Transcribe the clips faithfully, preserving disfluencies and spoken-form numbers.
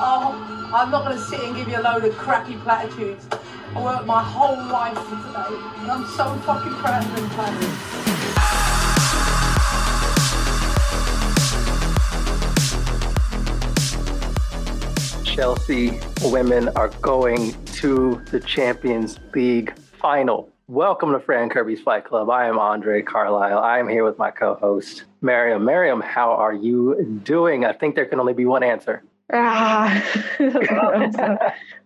Oh, I'm not going to sit and give you a load of crappy platitudes. I worked my whole life for today, and I'm so fucking proud of them players. Chelsea women are going to the Champions League final. Welcome to Fran Kirby's Fight Club. I am Andre Carlisle. I am here with my co-host, Miriam. Miriam, how are you doing? I think there can only be one answer. Ah,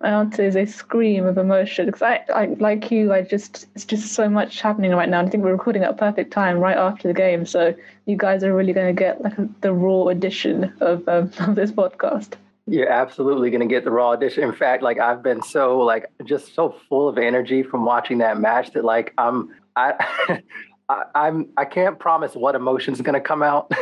my answer is a scream of emotion because I, I, like you, I just it's just so much happening right now. I think we're recording at a perfect time right after the game, so you guys are really going to get like a, the raw edition of um, of this podcast. You're absolutely going to get the raw edition. In fact, like I've been so like just so full of energy from watching that match that like I'm I. I, I'm, I can't promise what emotion's going to come out.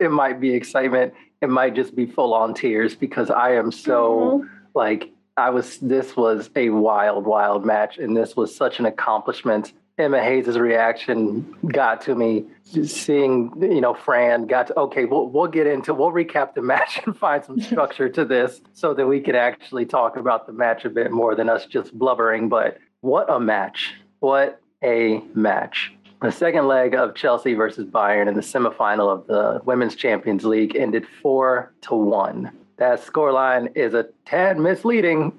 It might be excitement. It might just be full on tears because I am so mm-hmm. like I was, this was a wild, wild match. And this was such an accomplishment. Emma Hayes' reaction got to me. Just seeing, you know, Fran got to, okay, we'll, we'll get into, we'll recap the match and find some structure to this so that we could actually talk about the match a bit more than us just blubbering. But what a match. What a match. The second leg of Chelsea versus Bayern in the semifinal of the Women's Champions League ended four to one. That scoreline is a tad misleading.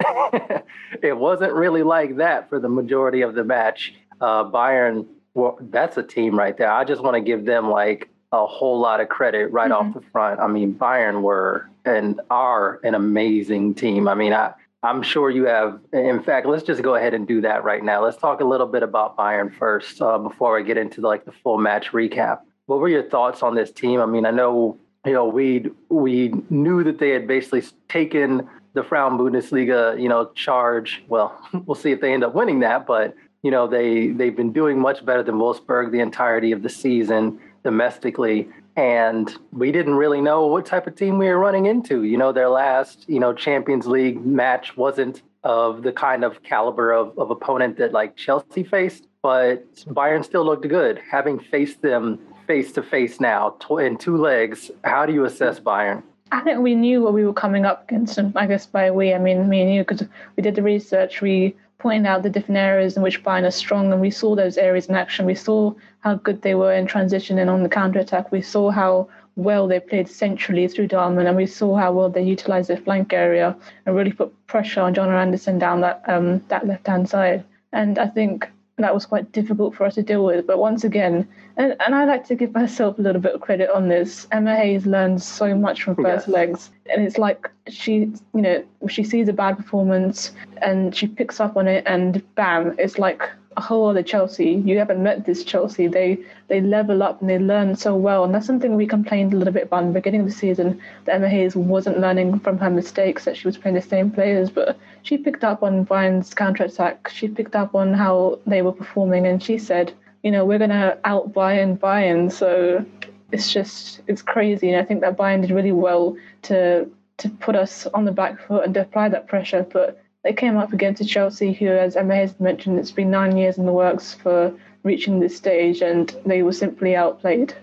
It wasn't really like that for the majority of the match. Uh, Bayern, well, that's a team right there. I just want to give them like a whole lot of credit right mm-hmm. off the front. I mean, Bayern were and are an amazing team. I mean, I. I'm sure you have. In fact, let's just go ahead and do that right now. Let's talk a little bit about Bayern first uh, before we get into the, like the full match recap. What were your thoughts on this team? I mean, I know you know we we knew that they had basically taken the Frauen Bundesliga, you know, charge. Well, we'll see if they end up winning that, but you know they they've been doing much better than Wolfsburg the entirety of the season domestically. And we didn't really know what type of team we were running into. You know, their last, you know, Champions League match wasn't of the kind of caliber of, of opponent that like Chelsea faced, but Bayern still looked good. Having faced them face to face now in two legs, how do you assess Bayern? I think we knew what we were coming up against. And I guess by we, I mean me and you, because we did the research. We pointed out the different areas in which Bayern are strong, and we saw those areas in action. We saw how good they were in transition and on the counter-attack. We saw how well they played centrally through Darman, and we saw how well they utilised their flank area and really put pressure on Jonna Andersson down that um, that left-hand side. And I think that was quite difficult for us to deal with. But once again, and, and I like to give myself a little bit of credit on this, Emma Hayes learned so much from first yes. legs. And it's like she, you know, she sees a bad performance and she picks up on it and bam, it's like a whole other Chelsea. You haven't met this Chelsea. They they level up and they learn so well. And that's something we complained a little bit about in the beginning of the season, that Emma Hayes wasn't learning from her mistakes, that she was playing the same players. But she picked up on Bayern's counter-attack. She picked up on how they were performing. And she said, you know, we're going to out Bayern Bayern. So it's just, it's crazy. And I think that Bayern did really well to to put us on the back foot and to apply that pressure. But they came up again to Chelsea, who, as Emma Hayes mentioned, it's been nine years in the works for reaching this stage, and they were simply outplayed.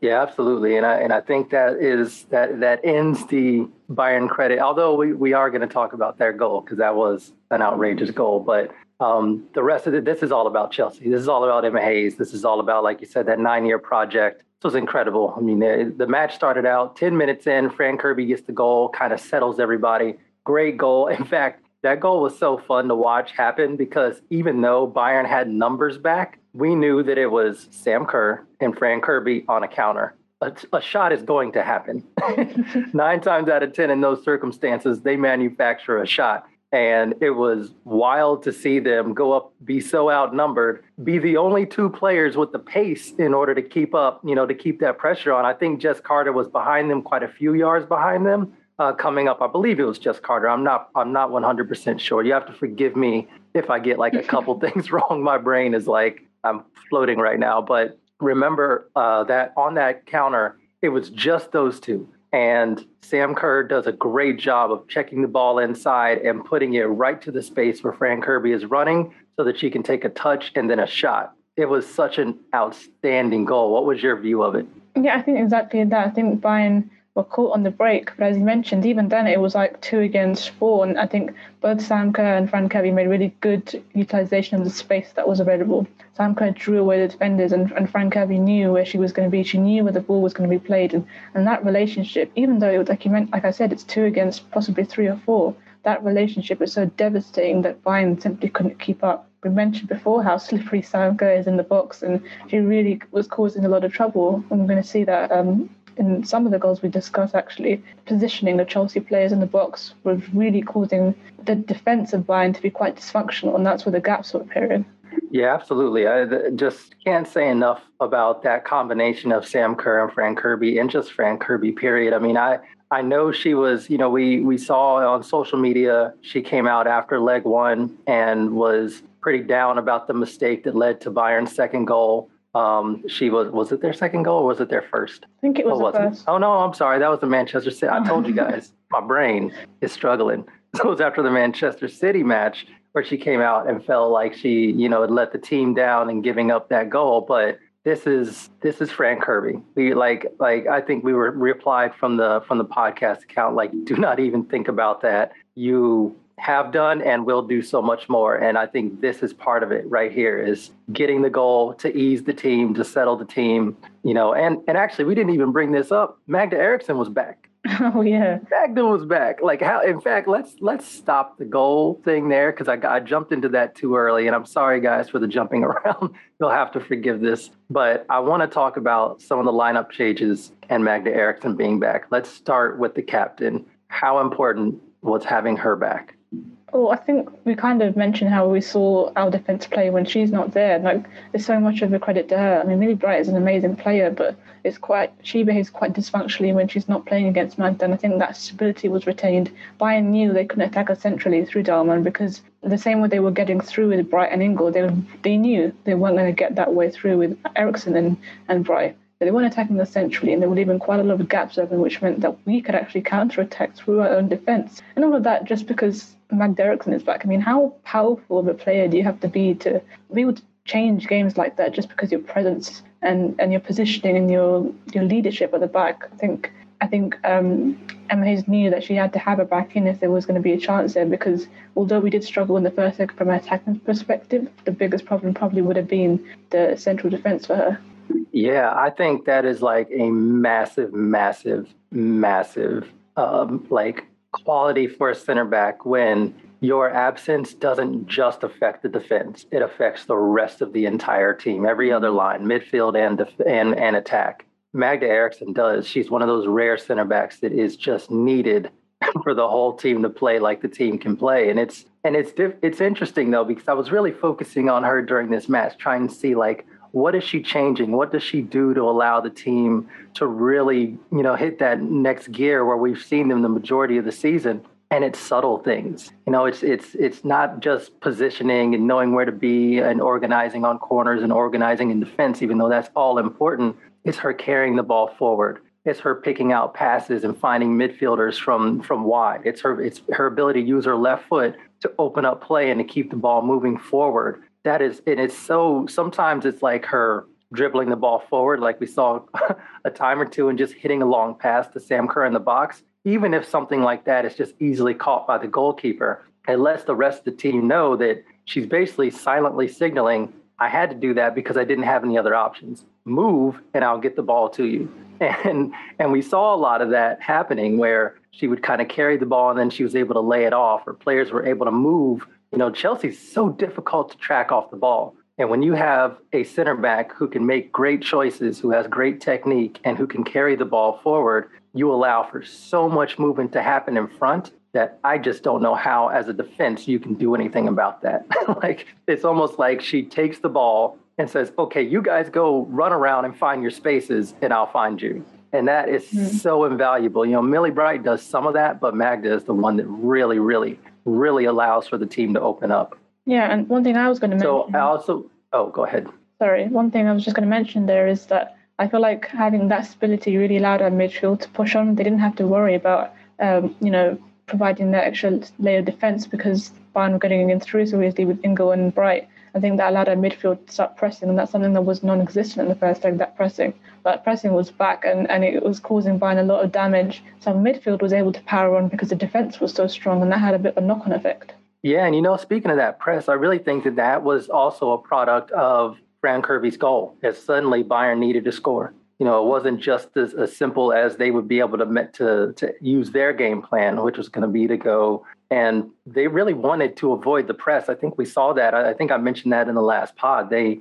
Yeah, absolutely. And I and I think that is that that ends the Bayern credit, although we, we are going to talk about their goal because that was an outrageous goal. But um, the rest of it, this is all about Chelsea. This is all about Emma Hayes. This is all about, like you said, that nine-year project. This was incredible. I mean, the, the match started out ten minutes in. Fran Kirby gets the goal, kind of settles everybody. Great goal. In fact, that goal was so fun to watch happen because even though Bayern had numbers back, we knew that it was Sam Kerr and Fran Kirby on a counter. A, a shot is going to happen. Nine times out of ten in those circumstances, they manufacture a shot. And it was wild to see them go up, be so outnumbered, be the only two players with the pace in order to keep up, you know, to keep that pressure on. I think Jess Carter was behind them, quite a few yards behind them. Uh, coming up, I believe it was Jess Carter. I'm not I'm not one hundred percent sure. You have to forgive me if I get like a couple things wrong. My brain is like, I'm floating right now. But remember uh, that on that counter, it was just those two. And Sam Kerr does a great job of checking the ball inside and putting it right to the space where Fran Kirby is running so that she can take a touch and then a shot. It was such an outstanding goal. What was your view of it? Yeah, I think exactly that. I think Bayern were caught on the break. But as you mentioned, even then it was like two against four. And I think both Sam Kerr and Fran Kirby made really good utilisation of the space that was available. Sam Kerr drew away the defenders, and, and Fran Kirby knew where she was going to be. She knew where the ball was going to be played. And, and that relationship, even though, it was, like you meant, like I said, it's two against possibly three or four, that relationship is so devastating that Bayern simply couldn't keep up. We mentioned before how slippery Sam Kerr is in the box, and she really was causing a lot of trouble. And we're going to see that um, in some of the goals we discussed, actually. Positioning the Chelsea players in the box was really causing the defence of Bayern to be quite dysfunctional, and that's where the gaps were appearing. Yeah, absolutely. I just can't say enough about that combination of Sam Kerr and Fran Kirby, and just Fran Kirby, period. I mean, I, I know she was, you know, we, we saw on social media, she came out after leg one and was pretty down about the mistake that led to Bayern's second goal. Um, she was, was it their second goal or was it their first? I think it was, oh, the first. It? Oh, no, I'm sorry. That was the Manchester City. I told you guys, my brain is struggling. It was after the Manchester City match where she came out and felt like she, you know, had let the team down and giving up that goal. But this is this is Fran Kirby. We like like I think we were replied from the from the podcast account, like, do not even think about that. You have done and will do so much more. And I think this is part of it right here, is getting the goal to ease the team, to settle the team, you know. And and actually, we didn't even bring this up. Magda Eriksson was back. Oh yeah, Magda was back. Like, how? In fact, let's let's stop the goal thing there, because I, I jumped into that too early, and I'm sorry guys for the jumping around. You'll have to forgive this, but I want to talk about some of the lineup changes and Magda Eriksson being back. Let's start with the captain. How important was having her back? Oh, I think we kind of mentioned how we saw our defence play when she's not there. Like, there's so much of a credit to her. I mean, Millie Bright is an amazing player, but it's quite she behaves quite dysfunctionally when she's not playing against Magda, and I think that stability was retained. Bayern knew they couldn't attack her centrally through Darman, because the same way they were getting through with Bright and Ingle, they, they knew they weren't going to get that way through with Eriksson and, and Bright. They weren't attacking us centrally, and they were leaving quite a lot of gaps open, which meant that we could actually counterattack through our own defence. And all of that just because Magda Eriksson is back. I mean, how powerful of a player do you have to be to be able to change games like that just because your presence and, and your positioning and your, your leadership at the back? I think I think um, Emma Hayes knew that she had to have her back in if there was going to be a chance there, because although we did struggle in the first leg from an attacking perspective, the biggest problem probably would have been the central defence for her. Yeah, I think that is like a massive, massive, massive, um, like quality for a center back, when your absence doesn't just affect the defense. It affects the rest of the entire team, every other line, midfield and def- and, and attack. Magda Eriksson does. She's one of those rare center backs that is just needed for the whole team to play like the team can play. And it's and it's diff- it's interesting, though, because I was really focusing on her during this match, trying to see, like, what is she changing? What does she do to allow the team to really, you know, hit that next gear where we've seen them the majority of the season? And it's subtle things. You know, it's it's it's not just positioning and knowing where to be and organizing on corners and organizing in defense, even though that's all important. It's her carrying the ball forward. It's her picking out passes and finding midfielders from from wide. It's her it's her ability to use her left foot to open up play and to keep the ball moving forward. That is, and it's so, sometimes it's like her dribbling the ball forward, like we saw a time or two, and just hitting a long pass to Sam Kerr in the box. Even if something like that is just easily caught by the goalkeeper, it lets the rest of the team know that she's basically silently signaling, I had to do that because I didn't have any other options. Move, and I'll get the ball to you. And and we saw a lot of that happening, where she would kind of carry the ball and then she was able to lay it off, or players were able to move. You know, Chelsea's so difficult to track off the ball. And when you have a center back who can make great choices, who has great technique, and who can carry the ball forward, you allow for so much movement to happen in front that I just don't know how, as a defense, you can do anything about that. Like, it's almost like she takes the ball and says, okay, you guys go run around and find your spaces, and I'll find you. And that is mm-hmm. so invaluable. You know, Millie Bright does some of that, but Magda is the one that really, really, really allows for the team to open up. Yeah, and one thing I was going to mention... So I also... Oh, go ahead. Sorry, one thing I was just going to mention there is that I feel like having that stability really allowed our midfield to push on. They didn't have to worry about, um, you know, providing that extra layer of defence, because Bayern were getting in through so easily with Ingle and Bright. I think that allowed our midfield to start pressing, and that's something that was non-existent in the first leg, that pressing. But pressing was back, and, and it was causing Bayern a lot of damage. So midfield was able to power on because the defence was so strong, and that had a bit of a knock-on effect. Yeah, and you know, speaking of that press, I really think that that was also a product of Fran Kirby's goal, that suddenly Bayern needed to score. You know, it wasn't just as, as simple as they would be able to, to to use their game plan, which was going to be to go. And they really wanted to avoid the press. I think we saw that. I, I think I mentioned that in the last pod. They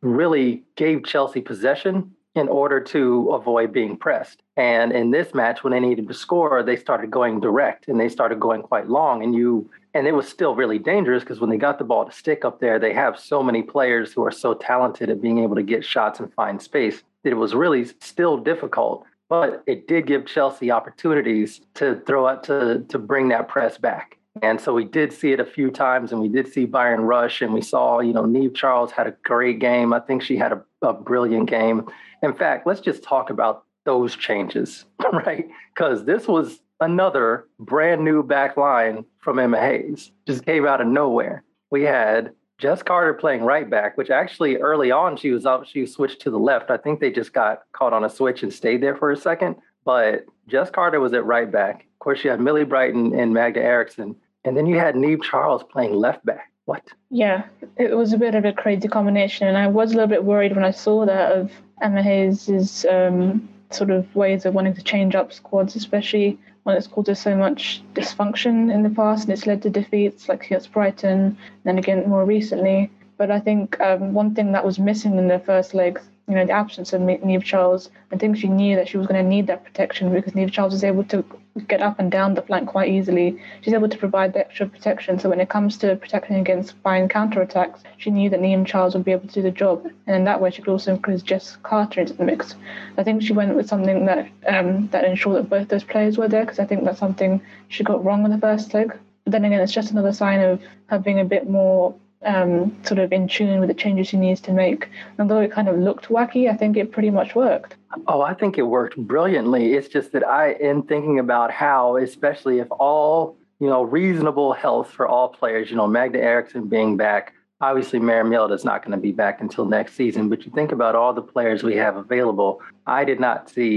really gave Chelsea possession in order to avoid being pressed. And in this match, when they needed to score, they started going direct, and they started going quite long. And you and it was still really dangerous, because when they got the ball to stick up there, they have so many players who are so talented at being able to get shots and find space. It was really still difficult, but it did give Chelsea opportunities to throw out, to, to bring that press back. And so we did see it a few times, and we did see Bayern rush, and we saw, you know, Niamh Charles had a great game. I think she had a, a brilliant game. In fact, let's just talk about those changes, right? Because this was another brand new back line from Emma Hayes. Just came out of nowhere. We had Jess Carter playing right back, which actually early on she was out, she switched to the left. I think they just got caught on a switch and stayed there for a second. But Jess Carter was at right back. Of course, you had Millie Bright and, and Magda Eriksson. And then you had Niamh Charles playing left back. What? Yeah, it was a bit of a crazy combination. And I was a little bit worried when I saw that, of Emma Hayes' um, sort of ways of wanting to change up squads, especially when it's caused so much dysfunction in the past, and it's led to defeats like against Brighton, and then again more recently. But I think um, one thing that was missing in the first leg, you know, the absence of Niamh Charles, I think she knew that she was going to need that protection, because Niamh Charles is able to get up and down the flank quite easily. She's able to provide the extra protection. So when it comes to protecting against Bayern counterattacks, she knew that Niamh Charles would be able to do the job. And in that way, she could also increase Jess Carter into the mix. I think she went with something that um, that ensured that both those players were there, because I think that's something she got wrong in the first leg. But then again, it's just another sign of her being a bit more Um, sort of in tune with the changes she needs to make. And though it kind of looked wacky, I think it pretty much worked. Oh, I think it worked brilliantly. It's just that I am thinking about how, especially if all, you know, reasonable health for all players, you know, Magda Eriksson being back, obviously Miriam is not going to be back until next season, but you think about all the players we have available. I did not see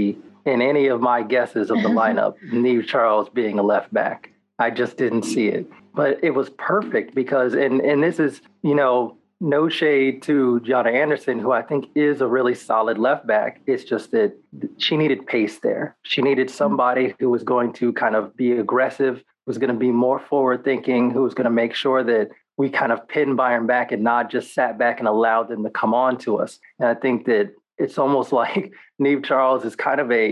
in any of my guesses of the lineup Niamh Charles being a left back. I just didn't see it. But it was perfect, because, and, and this is, you know, no shade to Jonna Andersson, who I think is a really solid left back. It's just that she needed pace there. She needed somebody who was going to kind of be aggressive, was going to be more forward thinking, who was going to make sure that we kind of pinned Bayern back and not just sat back and allowed them to come on to us. And I think that it's almost like Niamh Charles is kind of a,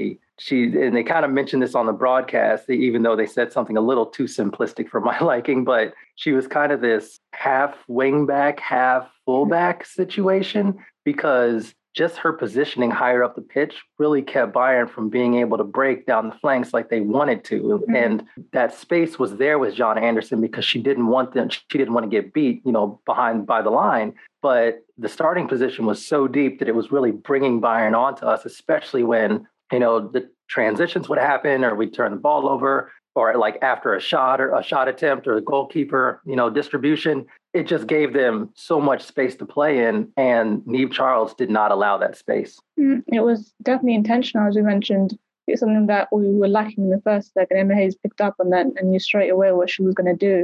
She and they kind of mentioned this on the broadcast, even though they said something a little too simplistic for my liking, but she was kind of this half wing back, half fullback situation, because just her positioning higher up the pitch really kept Bayern from being able to break down the flanks like they wanted to. Mm-hmm. And that space was there with Jonna Andersson, because she didn't want them, she didn't want to get beat, you know, behind by the line. But the starting position was so deep that it was really bringing Bayern onto us, especially when, you know, the transitions would happen, or we'd turn the ball over, or like after a shot or a shot attempt or a goalkeeper, you know, distribution. It just gave them so much space to play in. And Niamh Charles did not allow that space. It was definitely intentional, as we mentioned. It's something that we were lacking in the first leg, and Emma Hayes picked up on that and knew straight away what she was going to do,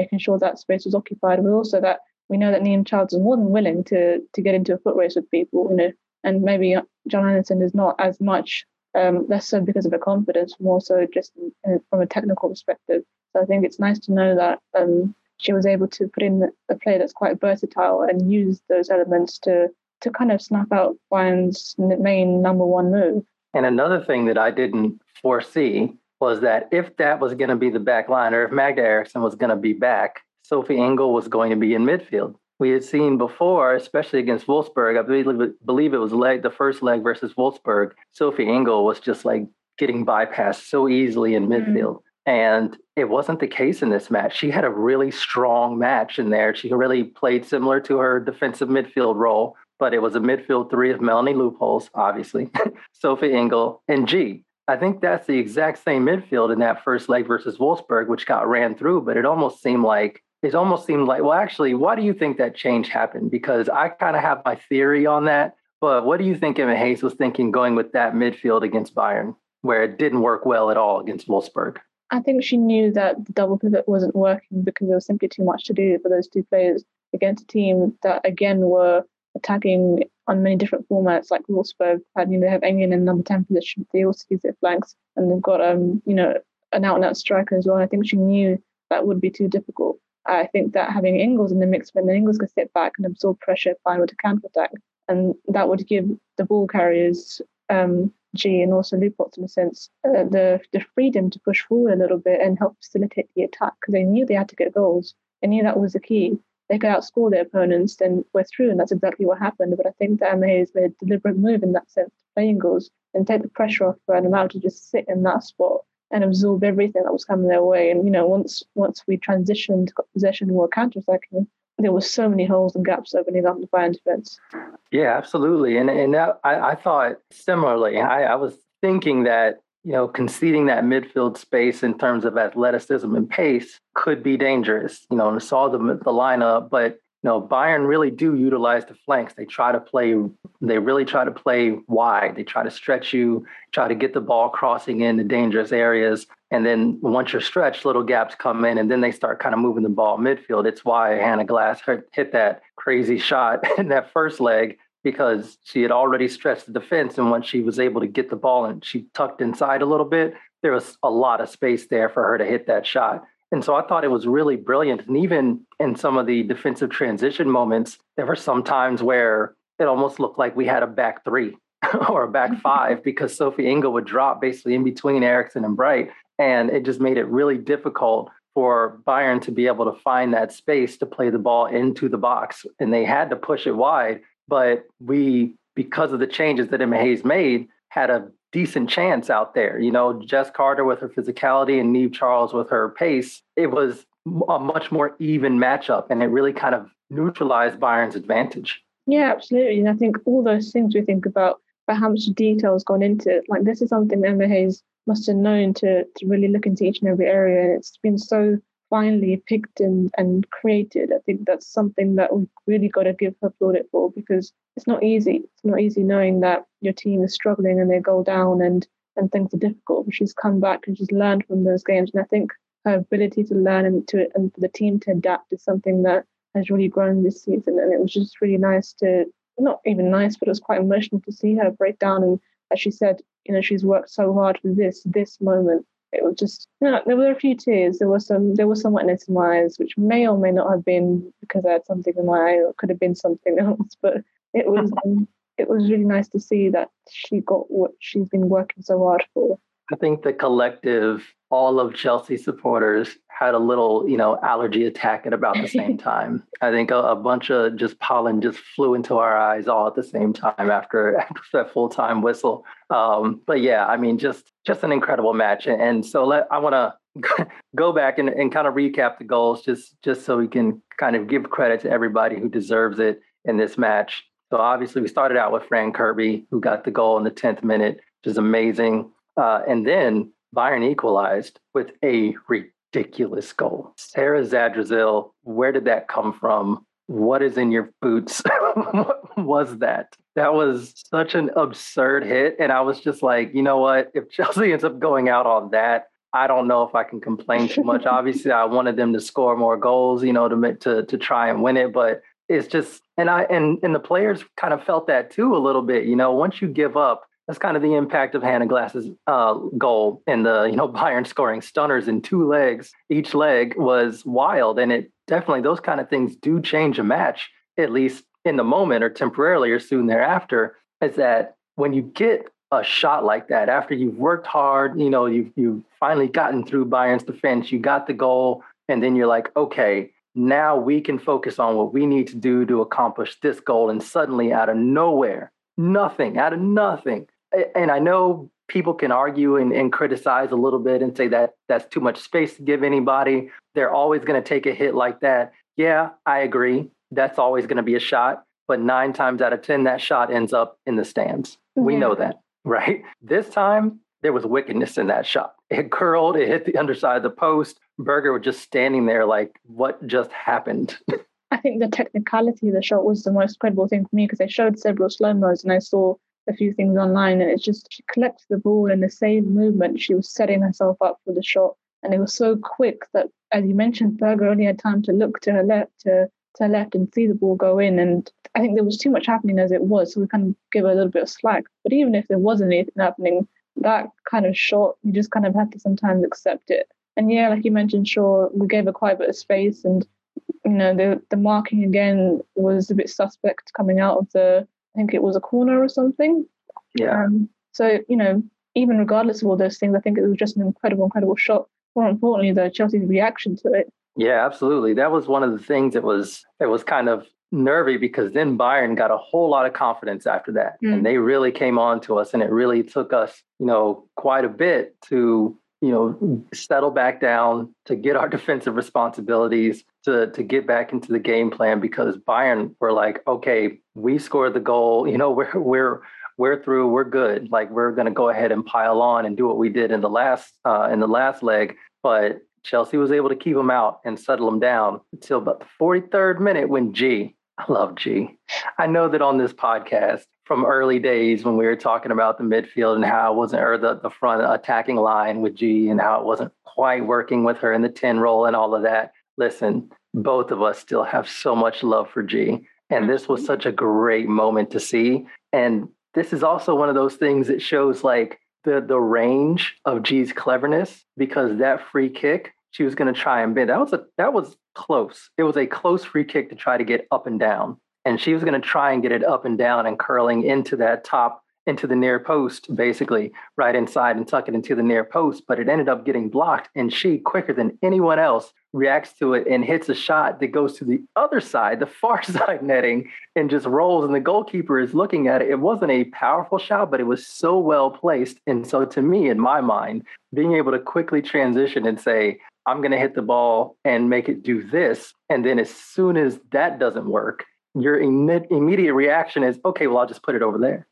making sure that space was occupied. But also that we know that Niamh Charles is more than willing to to get into a foot race with people, you know. And maybe Jonna Andersson is not as much, um, less so because of her confidence, more so just in, in, from a technical perspective. So I think it's nice to know that um, she was able to put in a play that's quite versatile and use those elements to to kind of snap out Bayern's main number one move. And another thing that I didn't foresee was that if that was going to be the back line, or if Magda Eriksson was going to be back, Sophie Ingle was going to be in midfield. We had seen before, especially against Wolfsburg, I believe, believe it was leg, the first leg versus Wolfsburg, Sophie Ingle was just like getting bypassed so easily in mm-hmm. midfield. And it wasn't the case in this match. She had a really strong match in there. She really played similar to her defensive midfield role, but it was a midfield three of Melanie Leupolz, obviously, Sophie Ingle, and G. I think that's the exact same midfield in that first leg versus Wolfsburg, which got ran through, but it almost seemed like it almost seemed like, well, actually, why do you think that change happened? Because I kind of have my theory on that. But what do you think Emma Hayes was thinking going with that midfield against Bayern, where it didn't work well at all against Wolfsburg? I think she knew that the double pivot wasn't working because there was simply too much to do for those two players against a team that, again, were attacking on many different formats, like Wolfsburg. You know, they have Engin in the number ten position. They also use their flanks, and they've got um, you know, an out-and-out striker as well. And I think she knew that would be too difficult. I think that having Ingles in the mix, when the Ingles could sit back and absorb pressure, find with a counter-attack, and that would give the ball carriers, um, G and also Leupolz, in a sense, uh, the the freedom to push forward a little bit and help facilitate the attack, because they knew they had to get goals. They knew that was the key. They could outscore their opponents, then we're through, and that's exactly what happened. But I think that Emma Hayes made a deliberate move in that sense, playing goals and take the pressure off her and allow her to just sit in that spot and absorb everything that was coming their way. And, you know, once once we transitioned, got possession, we were counter-attacking, there were so many holes and gaps opening up the Bayern defense. Yeah, absolutely. And and that, I, I thought similarly. I, I was thinking that, you know, conceding that midfield space in terms of athleticism and pace could be dangerous. You know, and I saw the, the lineup, but, you know, Bayern really do utilize the flanks. They try to play, they really try to play wide. They try to stretch you, try to get the ball crossing into dangerous areas. And then once you're stretched, little gaps come in, and then they start kind of moving the ball midfield. It's why Hannah Glass hit that crazy shot in that first leg, because she had already stretched the defense. And once she was able to get the ball and she tucked inside a little bit, there was a lot of space there for her to hit that shot. And so I thought it was really brilliant. And even in some of the defensive transition moments, there were some times where it almost looked like we had a back three or a back five, because Sophie Ingle would drop basically in between Eriksson and Bright. And it just made it really difficult for Bayern to be able to find that space to play the ball into the box. And they had to push it wide. But we, because of the changes that Emma Hayes made, had a decent chance out there. You know, Jess Carter with her physicality and Niamh Charles with her pace, it was a much more even matchup. And it really kind of neutralized Bayern's advantage. Yeah, absolutely. And I think all those things we think about, but how much detail's gone into it. Like, this is something Emma Hayes must have known to, to really look into each and every area. And it's been so finely picked and, and created. I think that's something that we've really got to give her credit for, because it's not easy. It's not easy knowing that your team is struggling and they go down and, and things are difficult. But she's come back and she's learned from those games. And I think her ability to learn and, to, and for the team to adapt is something that has really grown this season. And it was just really nice to, not even nice, but it was quite emotional to see her break down. And as she said, you know, she's worked so hard for this, this moment. It was just, you know, there were a few tears. There was some, there was some wetness in my eyes, which may or may not have been because I had something in my eye, or it could have been something else. But it was, um, it was really nice to see that she got what she's been working so hard for. I think the collective, all of Chelsea supporters had a little, you know, allergy attack at about the same time. I think a, a bunch of just pollen just flew into our eyes all at the same time after, after that full-time whistle. Um, but yeah, I mean, just just an incredible match. And, and so let, I want to go back and, and kind of recap the goals just, just so we can kind of give credit to everybody who deserves it in this match. So obviously we started out with Fran Kirby, who got the goal in the tenth minute, which is amazing. Uh, and then Bayern equalized with a ridiculous goal. Sarah Zadrazil, where did that come from? What is in your boots? What was that? That was such an absurd hit. And I was just like, you know what? If Chelsea ends up going out on that, I don't know if I can complain too much. Obviously, I wanted them to score more goals, you know, to to to try and win it. But it's just, and I and and the players kind of felt that too a little bit. You know, once you give up, that's kind of the impact of Hannah Glass's uh, goal, and the, you know, Bayern scoring stunners in two legs. Each leg was wild, and it definitely, those kind of things do change a match, at least in the moment or temporarily or soon thereafter, is that when you get a shot like that, after you've worked hard, you know, you've, you've finally gotten through Bayern's defense, you got the goal, and then you're like, okay, now we can focus on what we need to do to accomplish this goal. And suddenly out of nowhere, nothing, out of nothing. And I know people can argue and, and criticize a little bit and say that that's too much space to give anybody. They're always going to take a hit like that. Yeah, I agree. That's always going to be a shot. But nine times out of ten, that shot ends up in the stands. We yeah. know that, right? This time, there was wickedness in that shot. It curled, it hit the underside of the post. Berger was just standing there like, what just happened? I think the technicality of the shot was the most incredible thing for me, because I showed several slow-mos and I saw a few things online, and it's just, she collected the ball in the same movement. She was setting herself up for the shot, and it was so quick that, as you mentioned, Berger only had time to look to her left, to, to her left and see the ball go in. And I think there was too much happening as it was, so we kind of give her a little bit of slack. But even if there wasn't anything happening, that kind of shot, you just kind of had to sometimes accept it. And yeah, like you mentioned, sure, we gave her quite a bit of space, and you know, the the marking again was a bit suspect coming out of the, I think it was a corner or something. Yeah. Um, so, you know, even regardless of all those things, I think it was just an incredible, incredible shot. More importantly, though, Chelsea's reaction to it. Yeah, absolutely. That was one of the things that was, it was kind of nervy, because then Bayern got a whole lot of confidence after that. Mm. And they really came on to us, and it really took us, you know, quite a bit to, you know, settle back down, to get our defensive responsibilities, to to get back into the game plan, because Bayern were like, okay, we scored the goal, you know, we're we're we're through, we're good. Like, we're going to go ahead and pile on and do what we did in the last uh, in the last leg. But Chelsea was able to keep them out and settle them down until about the forty-third minute, when G, I love G. I know that on this podcast, from early days when we were talking about the midfield and how it wasn't, or the, the front attacking line with G, and how it wasn't quite working with her in the ten role and all of that. Listen, both of us still have so much love for G. And this was such a great moment to see. And this is also one of those things that shows like the, the range of G's cleverness, because that free kick, she was going to try and bend. That was a, that was close. It was a close free kick to try to get up and down. And she was going to try and get it up and down and curling into that top, into the near post, basically, right inside and tuck it into the near post. But it ended up getting blocked. And she, quicker than anyone else, reacts to it and hits a shot that goes to the other side, the far side netting, and just rolls. And the goalkeeper is looking at it. It wasn't a powerful shot, but it was so well placed. And so to me, in my mind, being able to quickly transition and say, I'm going to hit the ball and make it do this. And then as soon as that doesn't work, your imme- immediate reaction is, okay, well, I'll just put it over there.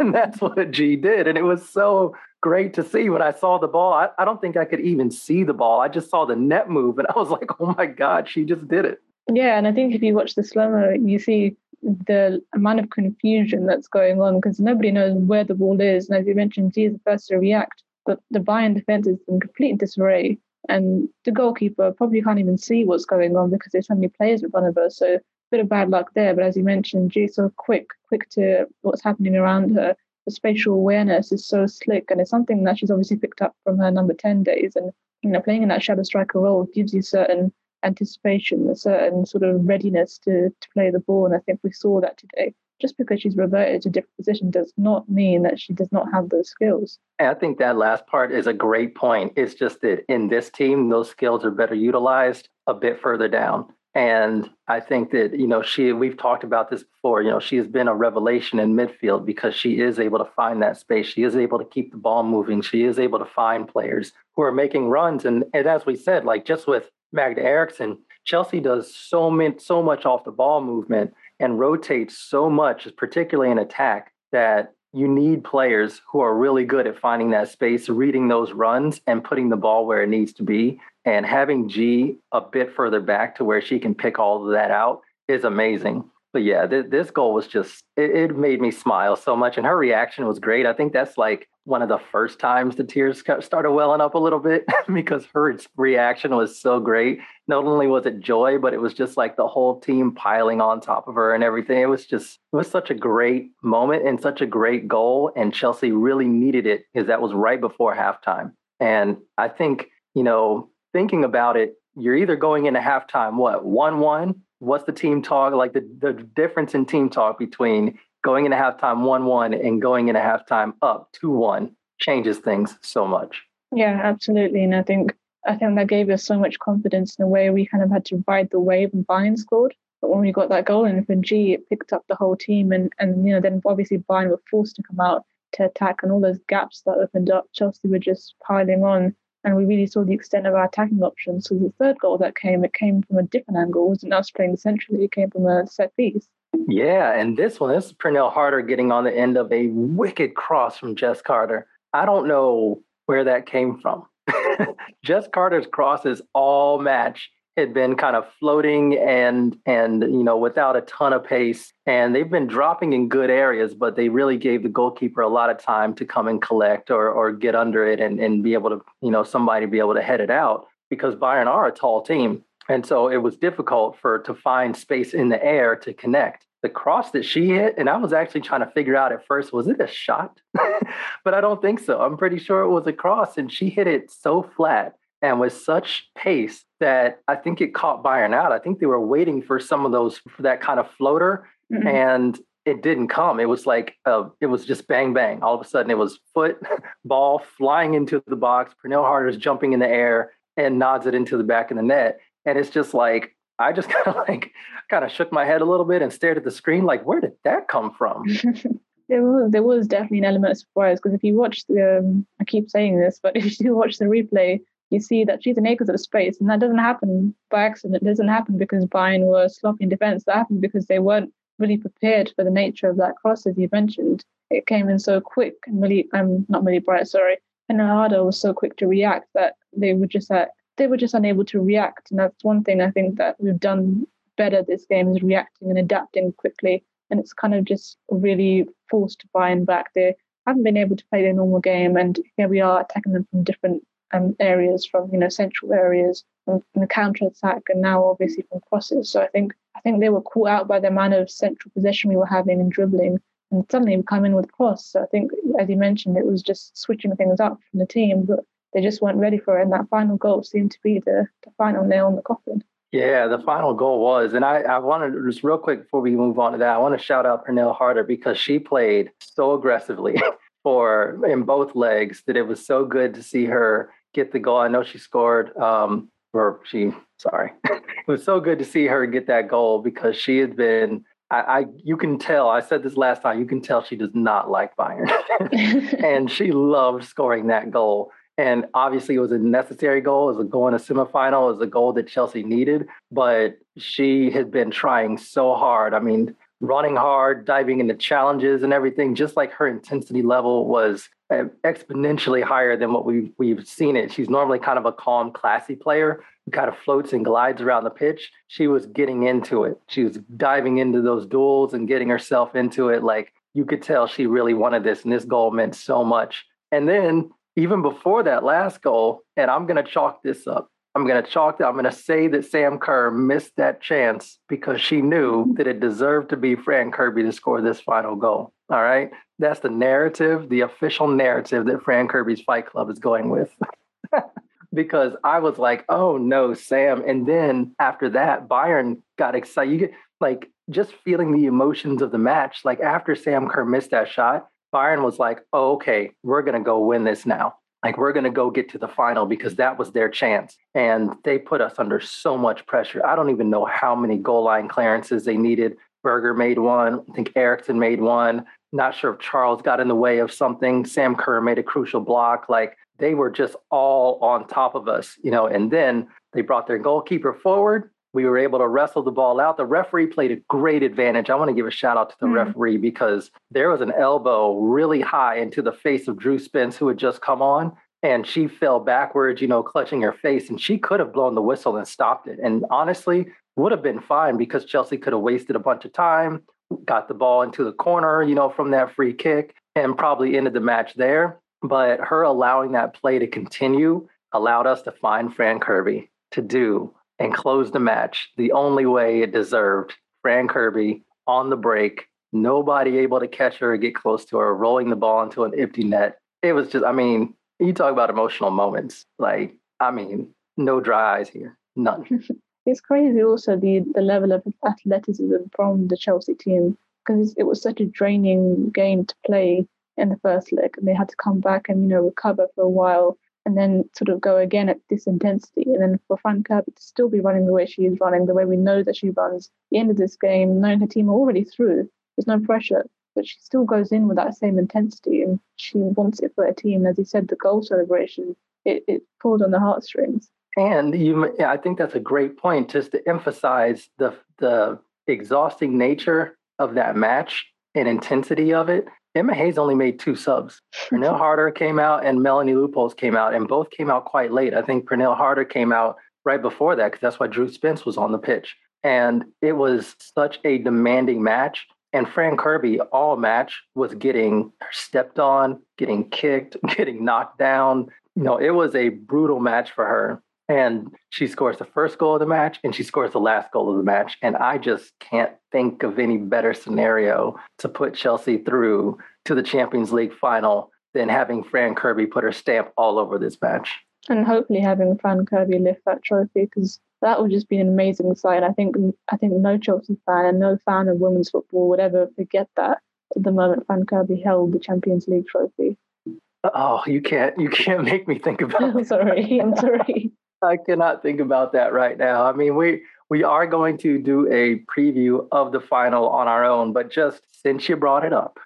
And that's what G did. And it was so great to see. When I saw the ball, I, I don't think I could even see the ball. I just saw the net move, and I was like, oh my God, she just did it. Yeah. And I think if you watch the slow-mo, you see the amount of confusion that's going on, because nobody knows where the ball is. And as you mentioned, G is the first to react, but the Bayern defense is in complete disarray. And the goalkeeper probably can't even see what's going on, because there's so many players in front of her. So bit of bad luck there, but as you mentioned, she's so quick quick to what's happening around her. The spatial awareness is so slick, and it's something that she's obviously picked up from her number ten days. And you know, playing in that shadow striker role gives you certain anticipation, a certain sort of readiness to, to play the ball. And I think we saw that today. Just because she's reverted to a different position does not mean that she does not have those skills. And I think that last part is a great point. It's just that in this team, those skills are better utilized a bit further down. And I think that, you know, she, we've talked about this before, you know, she has been a revelation in midfield, because she is able to find that space. She is able to keep the ball moving. She is able to find players who are making runs. And, and as we said, like just with Magda Eriksson, Chelsea does so many, so much off the ball movement and rotates so much, particularly in attack, that you need players who are really good at finding that space, reading those runs, and putting the ball where it needs to be. And having G a bit further back to where she can pick all of that out is amazing. But yeah, th- this goal was just, it, it made me smile so much. And her reaction was great. I think that's like one of the first times the tears started welling up a little bit because her reaction was so great. Not only was it joy, but it was just like the whole team piling on top of her and everything. It was just, it was such a great moment and such a great goal. And Chelsea really needed it, because that was right before halftime. And I think, you know, thinking about it, you're either going into halftime, what, one one? What's the team talk? Like the, the difference in team talk between going into halftime one one and going into halftime up two one changes things so much. Yeah, absolutely. And I think I think that gave us so much confidence in a way. We kind of had to ride the wave, and Bayern scored. But when we got that goal in F N G, it picked up the whole team. And, and you know, then obviously Bayern were forced to come out to attack, and all those gaps that opened up, Chelsea were just piling on. And we really saw the extent of our attacking options. So the third goal that came, it came from a different angle. It wasn't us playing centrally. It came from a set piece. Yeah, and this one, this is Pernille Harder getting on the end of a wicked cross from Jess Carter. I don't know where that came from. Jess Carter's crosses all match had been kind of floating and, and, you know, without a ton of pace, and they've been dropping in good areas, but they really gave the goalkeeper a lot of time to come and collect or, or get under it and, and be able to, you know, somebody be able to head it out, because Bayern are a tall team. And so it was difficult for, to find space in the air to connect. The cross that she hit, and I was actually trying to figure out at first, was it a shot? But I don't think so. I'm pretty sure it was a cross, and she hit it so flat and with such pace that I think it caught Bayern out. I think they were waiting for some of those, for that kind of floater, mm-hmm. and it didn't come. It was like, a, it was just bang, bang. All of a sudden it was foot, ball flying into the box. Pernille Harder is jumping in the air and nods it into the back of the net. And it's just like, I just kind of like kind of shook my head a little bit and stared at the screen like, where did that come from? there, was, there was definitely an element of surprise, because if you watch the, um, I keep saying this, but if you watch the replay, you see that she's in acres of space, and that doesn't happen by accident. It doesn't happen because Bayern were sloppy in defence. That happened because they weren't really prepared for the nature of that cross, as you mentioned. It came in so quick, and really, um, not Millie Bright, sorry, and Harder was so quick to react that they were just at, they were just unable to react. And that's one thing I think that we've done better this game, is reacting and adapting quickly. And it's kind of just really forced Bayern back. They haven't been able to play their normal game. And here we are attacking them from different um, areas, from, you know, central areas, from the counter-attack, and now obviously from crosses. So I think I think they were caught out by the amount of central possession we were having and dribbling. And suddenly we come in with cross. So I think, as you mentioned, it was just switching things up from the team. But they just weren't ready for it. And that final goal seemed to be the, the final nail in the coffin. Yeah, the final goal was. And I, I wanted to, just real quick before we move on to that, I want to shout out Pernille Harder, because she played so aggressively for in both legs that it was so good to see her get the goal. I know she scored, um, or she, sorry. It was so good to see her get that goal, because she had been, I, I you can tell, I said this last time, you can tell she does not like Bayern. And she loved scoring that goal. And obviously it was a necessary goal. It was a goal in a semifinal. It was a goal that Chelsea needed. But she had been trying so hard. I mean, running hard, diving into challenges and everything, just like her intensity level was exponentially higher than what we've, we've seen it. She's normally kind of a calm, classy player who kind of floats and glides around the pitch. She was getting into it. She was diving into those duels and getting herself into it. Like, you could tell she really wanted this, and this goal meant so much. And then even before that last goal, and I'm going to chalk this up. I'm going to chalk that. I'm going to say that Sam Kerr missed that chance because she knew that it deserved to be Fran Kirby to score this final goal. All right. That's the narrative, the official narrative that Fran Kirby's Fight Club is going with. Because I was like, oh no, Sam. And then after that, Bayern got excited. You get, like, just feeling the emotions of the match. Like, after Sam Kerr missed that shot, Bayern was like, oh, okay, we're going to go win this now. Like, we're going to go get to the final, because that was their chance. And they put us under so much pressure. I don't even know how many goal line clearances they needed. Berger made one. I think Eriksson made one. Not sure if Charles got in the way of something. Sam Kerr made a crucial block. Like, they were just all on top of us, you know, and then they brought their goalkeeper forward. We were able to wrestle the ball out. The referee played a great advantage. I want to give a shout out to the mm. referee, because there was an elbow really high into the face of Drew Spence, who had just come on, and she fell backwards, you know, clutching her face, and she could have blown the whistle and stopped it. And honestly, would have been fine, because Chelsea could have wasted a bunch of time, got the ball into the corner, you know, from that free kick, and probably ended the match there. But her allowing that play to continue allowed us to find Fran Kirby to do and close the match the only way it deserved. Fran Kirby on the break, nobody able to catch her or get close to her, rolling the ball into an empty net. It was just, I mean, you talk about emotional moments. Like, I mean, no dry eyes here, none. It's crazy also the, the level of athleticism from the Chelsea team, because it was such a draining game to play in the first leg, and they had to come back and, you know, recover for a while, and then sort of go again at this intensity. And then for Fran Kirby to still be running the way she is running, the way we know that she runs, the end of this game, knowing her team are already through, there's no pressure, but she still goes in with that same intensity, and she wants it for her team. As you said, the goal celebration, it, it pulled on the heartstrings. And you, I think that's a great point, just to emphasize the the exhausting nature of that match and intensity of it. Emma Hayes only made two subs. Pernille Harder came out and Melanie Leupolz came out, and both came out quite late. I think Pernille Harder came out right before that because that's why Drew Spence was on the pitch. And it was such a demanding match. And Fran Kirby, all match, was getting stepped on, getting kicked, getting knocked down. You know, it was a brutal match for her. And she scores the first goal of the match, and she scores the last goal of the match. And I just can't think of any better scenario to put Chelsea through to the Champions League final than having Fran Kirby put her stamp all over this match. And hopefully having Fran Kirby lift that trophy, because that would just be an amazing sight. I think I think no Chelsea fan and no fan of women's football would ever forget that at the moment Fran Kirby held the Champions League trophy. Oh, you can't you can't make me think about it. I'm sorry. I'm sorry. I cannot think about that right now. I mean, we we are going to do a preview of the final on our own, but just since you brought it up,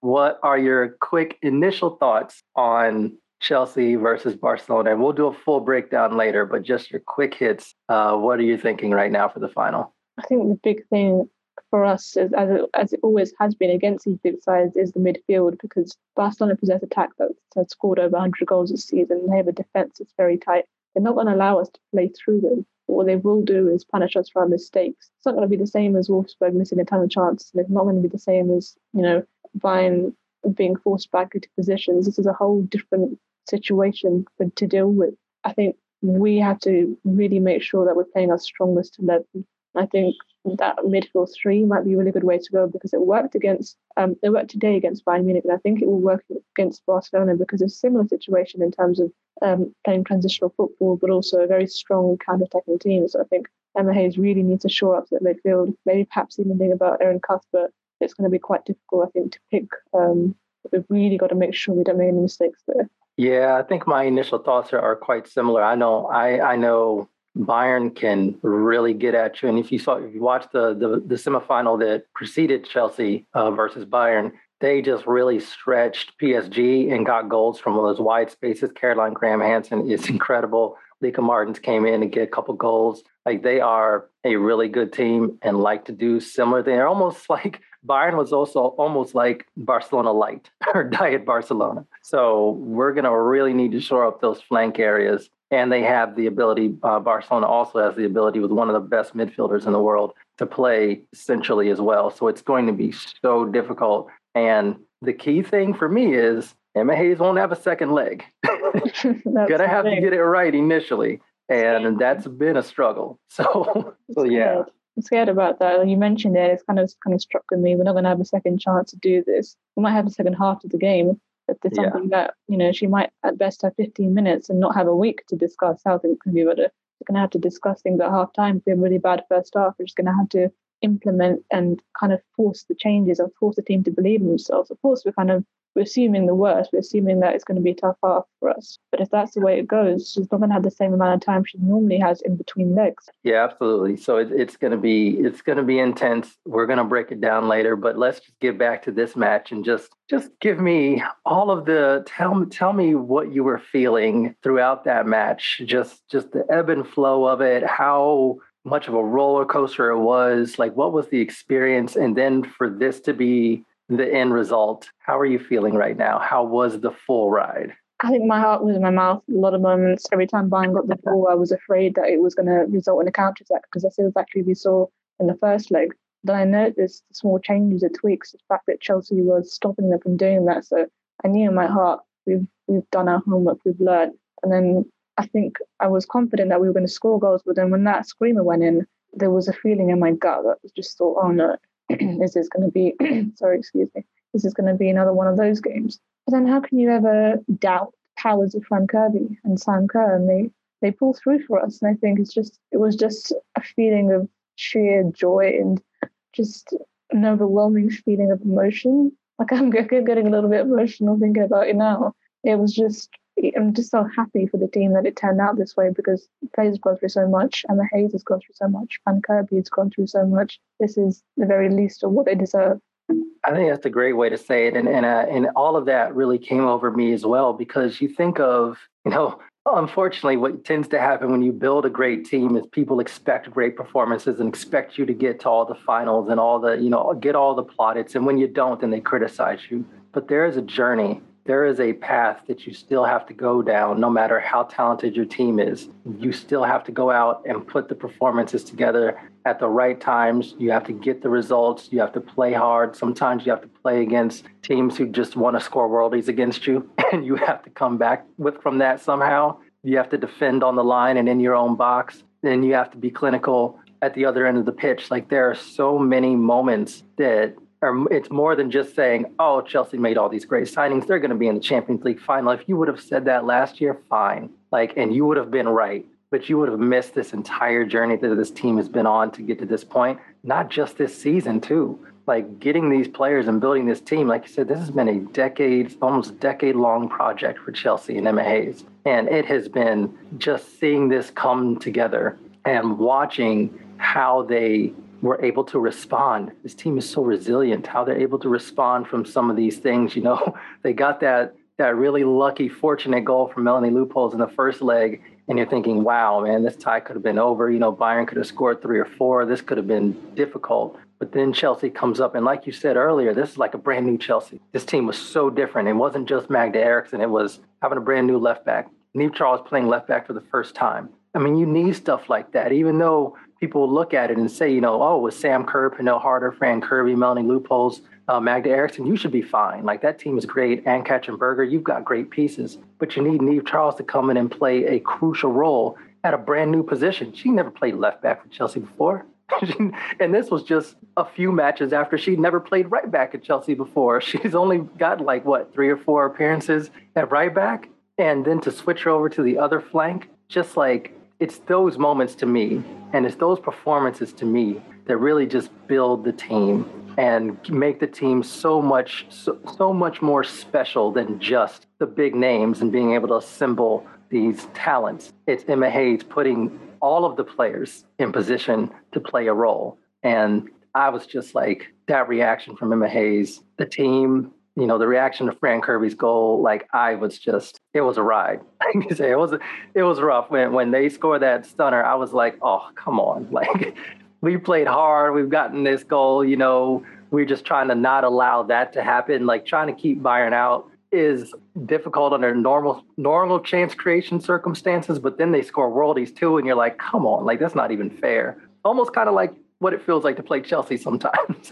what are your quick initial thoughts on Chelsea versus Barcelona? And we'll do a full breakdown later, but just your quick hits. Uh, what are you thinking right now for the final? I think the big thing for us, is, as, it, as it always has been against these big sides, is the midfield, because Barcelona possess attack that has scored over one hundred goals this season. They have a defence that's very tight. They're not going to allow us to play through them. What they will do is punish us for our mistakes. It's not going to be the same as Wolfsburg missing a ton of chances. It's not going to be the same as, you know, Bayern being forced back into positions. This is a whole different situation for, to deal with. I think we have to really make sure that we're playing our strongest eleven. I think that midfield three might be a really good way to go, because it worked against um, it worked today against Bayern Munich, and I think it will work against Barcelona because it's a similar situation in terms of um, playing transitional football, but also a very strong counter-attacking team. So I think Emma Hayes really needs to shore up that midfield. Maybe perhaps even think about Erin Cuthbert. It's going to be quite difficult, I think, to pick. Um, we've really got to make sure we don't make any mistakes there. Yeah, I think my initial thoughts are, are quite similar. I know, I I know. Bayern can really get at you, and if you saw, if you watched the the, the semifinal that preceded Chelsea uh, versus Bayern, they just really stretched P S G and got goals from all those wide spaces. Caroline Graham Hansen is incredible. Lika Martins came in and get a couple goals. Like, they are a really good team and like to do similar things. They're almost like Bayern was also almost like Barcelona light or diet Barcelona. So we're going to really need to shore up those flank areas. And they have the ability, uh, Barcelona also has the ability with one of the best midfielders in the world to play centrally as well. So it's going to be so difficult. And the key thing for me is Emma Hayes won't have a second leg. Going to have to get it right initially. And that's been a struggle. So, so yeah. I'm scared about that. When you mentioned it, it's kind of kind of struck with me. We're not going to have a second chance to do this. We might have the second half of the game. But there's something yeah. that, you know, she might at best have fifteen minutes and not have a week to discuss how things can be better. She's going to have to discuss things at half time. It's been a really bad first half. We're just going to have to implement and kind of force the changes and force the team to believe in themselves. Of course, we're kind of we're assuming the worst. We're assuming that it's going to be a tough half for us. But if that's the way it goes, she's not going to have the same amount of time she normally has in between legs. Yeah, absolutely. So it, it's going to be it's going to be intense. We're going to break it down later, but let's just get back to this match and just just give me all of the tell tell me what you were feeling throughout that match. Just just the ebb and flow of it. How much of a roller coaster it was. Like, what was the experience? And then for this to be the end result, how are you feeling right now? How was the full ride? I think my heart was in my mouth a lot of moments. Every time Bayern got the ball, I was afraid that it was going to result in a counter-attack, because that's exactly what we saw in the first leg. Then I noticed the small changes, the tweaks, the fact that Chelsea was stopping them from doing that. So I knew in my heart, we've we've done our homework, we've learned. And then I think I was confident that we were going to score goals, but then when that screamer went in, there was a feeling in my gut that was just thought, oh no, is this going to be, sorry, excuse me, this is going to be another one of those games. But then how can you ever doubt the powers of Fran Kirby and Sam Kerr? And they, they pull through for us. And I think it's just, it was just a feeling of sheer joy and just an overwhelming feeling of emotion. Like, I'm getting a little bit emotional thinking about it now. It was just, I'm just so happy for the team that it turned out this way, because players have gone through so much. Emma Hayes has gone through so much. Fran Kirby has gone through so much. This is the very least of what they deserve. I think that's a great way to say it. And and, uh, and all of that really came over me as well, because you think of, you know, Well, unfortunately, what tends to happen when you build a great team is people expect great performances and expect you to get to all the finals and all the, you know, get all the plaudits. And when you don't, then they criticize you. But there is a journey. There is a path that you still have to go down, no matter how talented your team is. You still have to go out and put the performances together at the right times. You have to get the results. You have to play hard. Sometimes you have to play against teams who just want to score worldies against you, and you have to come back with from that somehow. You have to defend on the line and in your own box. Then you have to be clinical at the other end of the pitch. Like, there are so many moments that Or it's more than just saying, oh, Chelsea made all these great signings. They're going to be in the Champions League final. If you would have said that last year, fine. Like, and you would have been right. But you would have missed this entire journey that this team has been on to get to this point. Not just this season, too. Like, getting these players and building this team. Like you said, this has been a decade, almost decade-long project for Chelsea and Emma Hayes. And it has been just seeing this come together and watching how they were able to respond. This team is so resilient, how they're able to respond from some of these things. You know, they got that that really lucky, fortunate goal from Melanie Leupolz in the first leg, and you're thinking, wow, man, this tie could have been over. You know, Bayern could have scored three or four. This could have been difficult. But then Chelsea comes up, and like you said earlier, this is like a brand new Chelsea. This team was so different. It wasn't just Magda Eriksson. It was having a brand new left back. Niamh Charles playing left back for the first time. I mean, you need stuff like that, even though people look at it and say, you know, oh, with Sam Kerr, Pernille Harder, Fran Kirby, Melanie Leupolz, uh, Magda Eriksson, you should be fine. Like, that team is great. And Katchenberger, you've got great pieces. But you need Niamh Charles to come in and play a crucial role at a brand new position. She never played left back for Chelsea before. And this was just a few matches after she'd never played right back at Chelsea before. She's only got like, what, three or four appearances at right back? And then to switch her over to the other flank, just like, it's those moments to me, and it's those performances to me that really just build the team and make the team so much, so, so much more special than just the big names and being able to assemble these talents. It's Emma Hayes putting all of the players in position to play a role. And I was just like, that reaction from Emma Hayes, the team, you know, the reaction to Fran Kirby's goal, like, I was just, it was a ride. Like you say, it was, it was rough. When when they scored that stunner, I was like, oh, come on. Like, we played hard. We've gotten this goal. You know, we're just trying to not allow that to happen. Like, trying to keep Bayern out is difficult under normal, normal chance creation circumstances, but then they score worldies too. And you're like, come on, like, that's not even fair. Almost kind of like what it feels like to play Chelsea sometimes.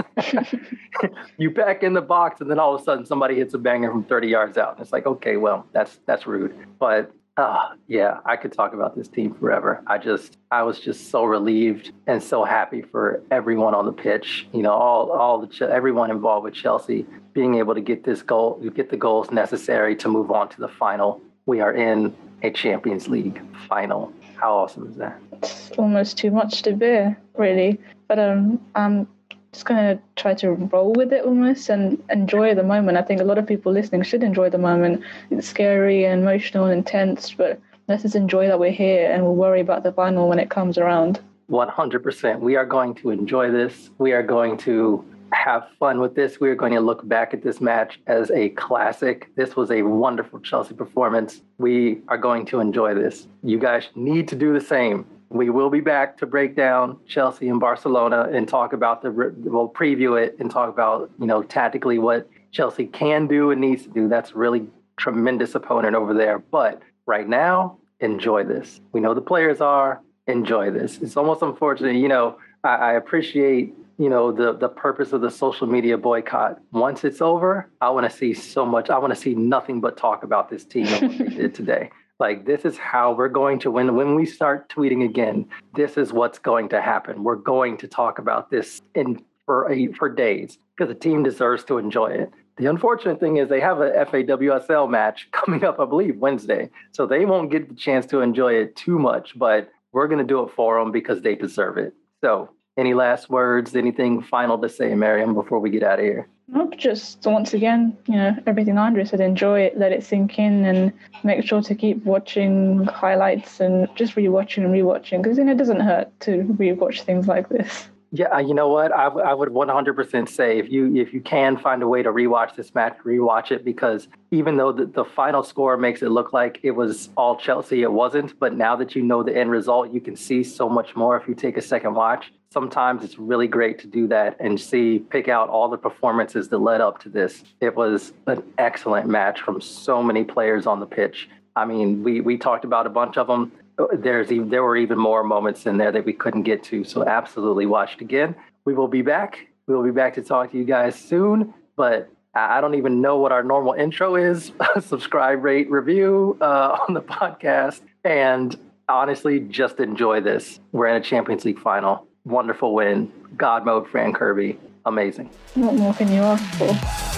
You back in the box, and then all of a sudden somebody hits a banger from thirty yards out. And it's like, okay, well, that's that's rude. But uh, yeah, I could talk about this team forever. I just, I was just so relieved and so happy for everyone on the pitch. You know, all all the everyone involved with Chelsea being able to get this goal, get the goals necessary to move on to the final. We are in a Champions League final. How awesome is that? It's almost too much to bear, really. But um, I'm just going to try to roll with it almost and enjoy the moment. I think a lot of people listening should enjoy the moment. It's scary and emotional and tense, but let's just enjoy that we're here, and we'll worry about the final when it comes around. one hundred percent. We are going to enjoy this. We are going to have fun with this. We are going to look back at this match as a classic. This was a wonderful Chelsea performance. We are going to enjoy this. You guys need to do the same. We will be back to break down Chelsea and Barcelona and talk about the, we'll preview it and talk about, you know, tactically what Chelsea can do and needs to do. That's really tremendous opponent over there. But right now, enjoy this. We know the players are. Enjoy this. It's almost unfortunate. You know, I, I appreciate, you know, the, the purpose of the social media boycott. Once it's over, I want to see so much. I want to see nothing but talk about this team and what they did today. Like, this is how we're going to win. When we start tweeting again, this is what's going to happen. We're going to talk about this in for a, for days, because the team deserves to enjoy it. The unfortunate thing is they have a F A W S L match coming up, I believe, Wednesday. So they won't get the chance to enjoy it too much, but we're going to do it for them because they deserve it. So any last words, anything final to say, Miriam, before we get out of here? Nope, just once again, you know, everything Andre said, enjoy it, let it sink in, and make sure to keep watching highlights and just rewatching and rewatching, because, you know, it doesn't hurt to rewatch things like this. Yeah, you know what? I, I would one hundred percent say if you if you can find a way to rewatch this match, rewatch it, because even though the, the final score makes it look like it was all Chelsea, it wasn't. But now that you know the end result, you can see so much more if you take a second watch. Sometimes it's really great to do that and see, pick out all the performances that led up to this. It was an excellent match from so many players on the pitch. I mean, we, we talked about a bunch of them. There's even, there were even more moments in there that we couldn't get to. So absolutely watched again. We will be back. We will be back to talk to you guys soon. But I don't even know what our normal intro is. Subscribe, rate, review uh, on the podcast. And honestly, just enjoy this. We're in a Champions League final. Wonderful win. God mode, Fran Kirby. Amazing. What more can you ask for?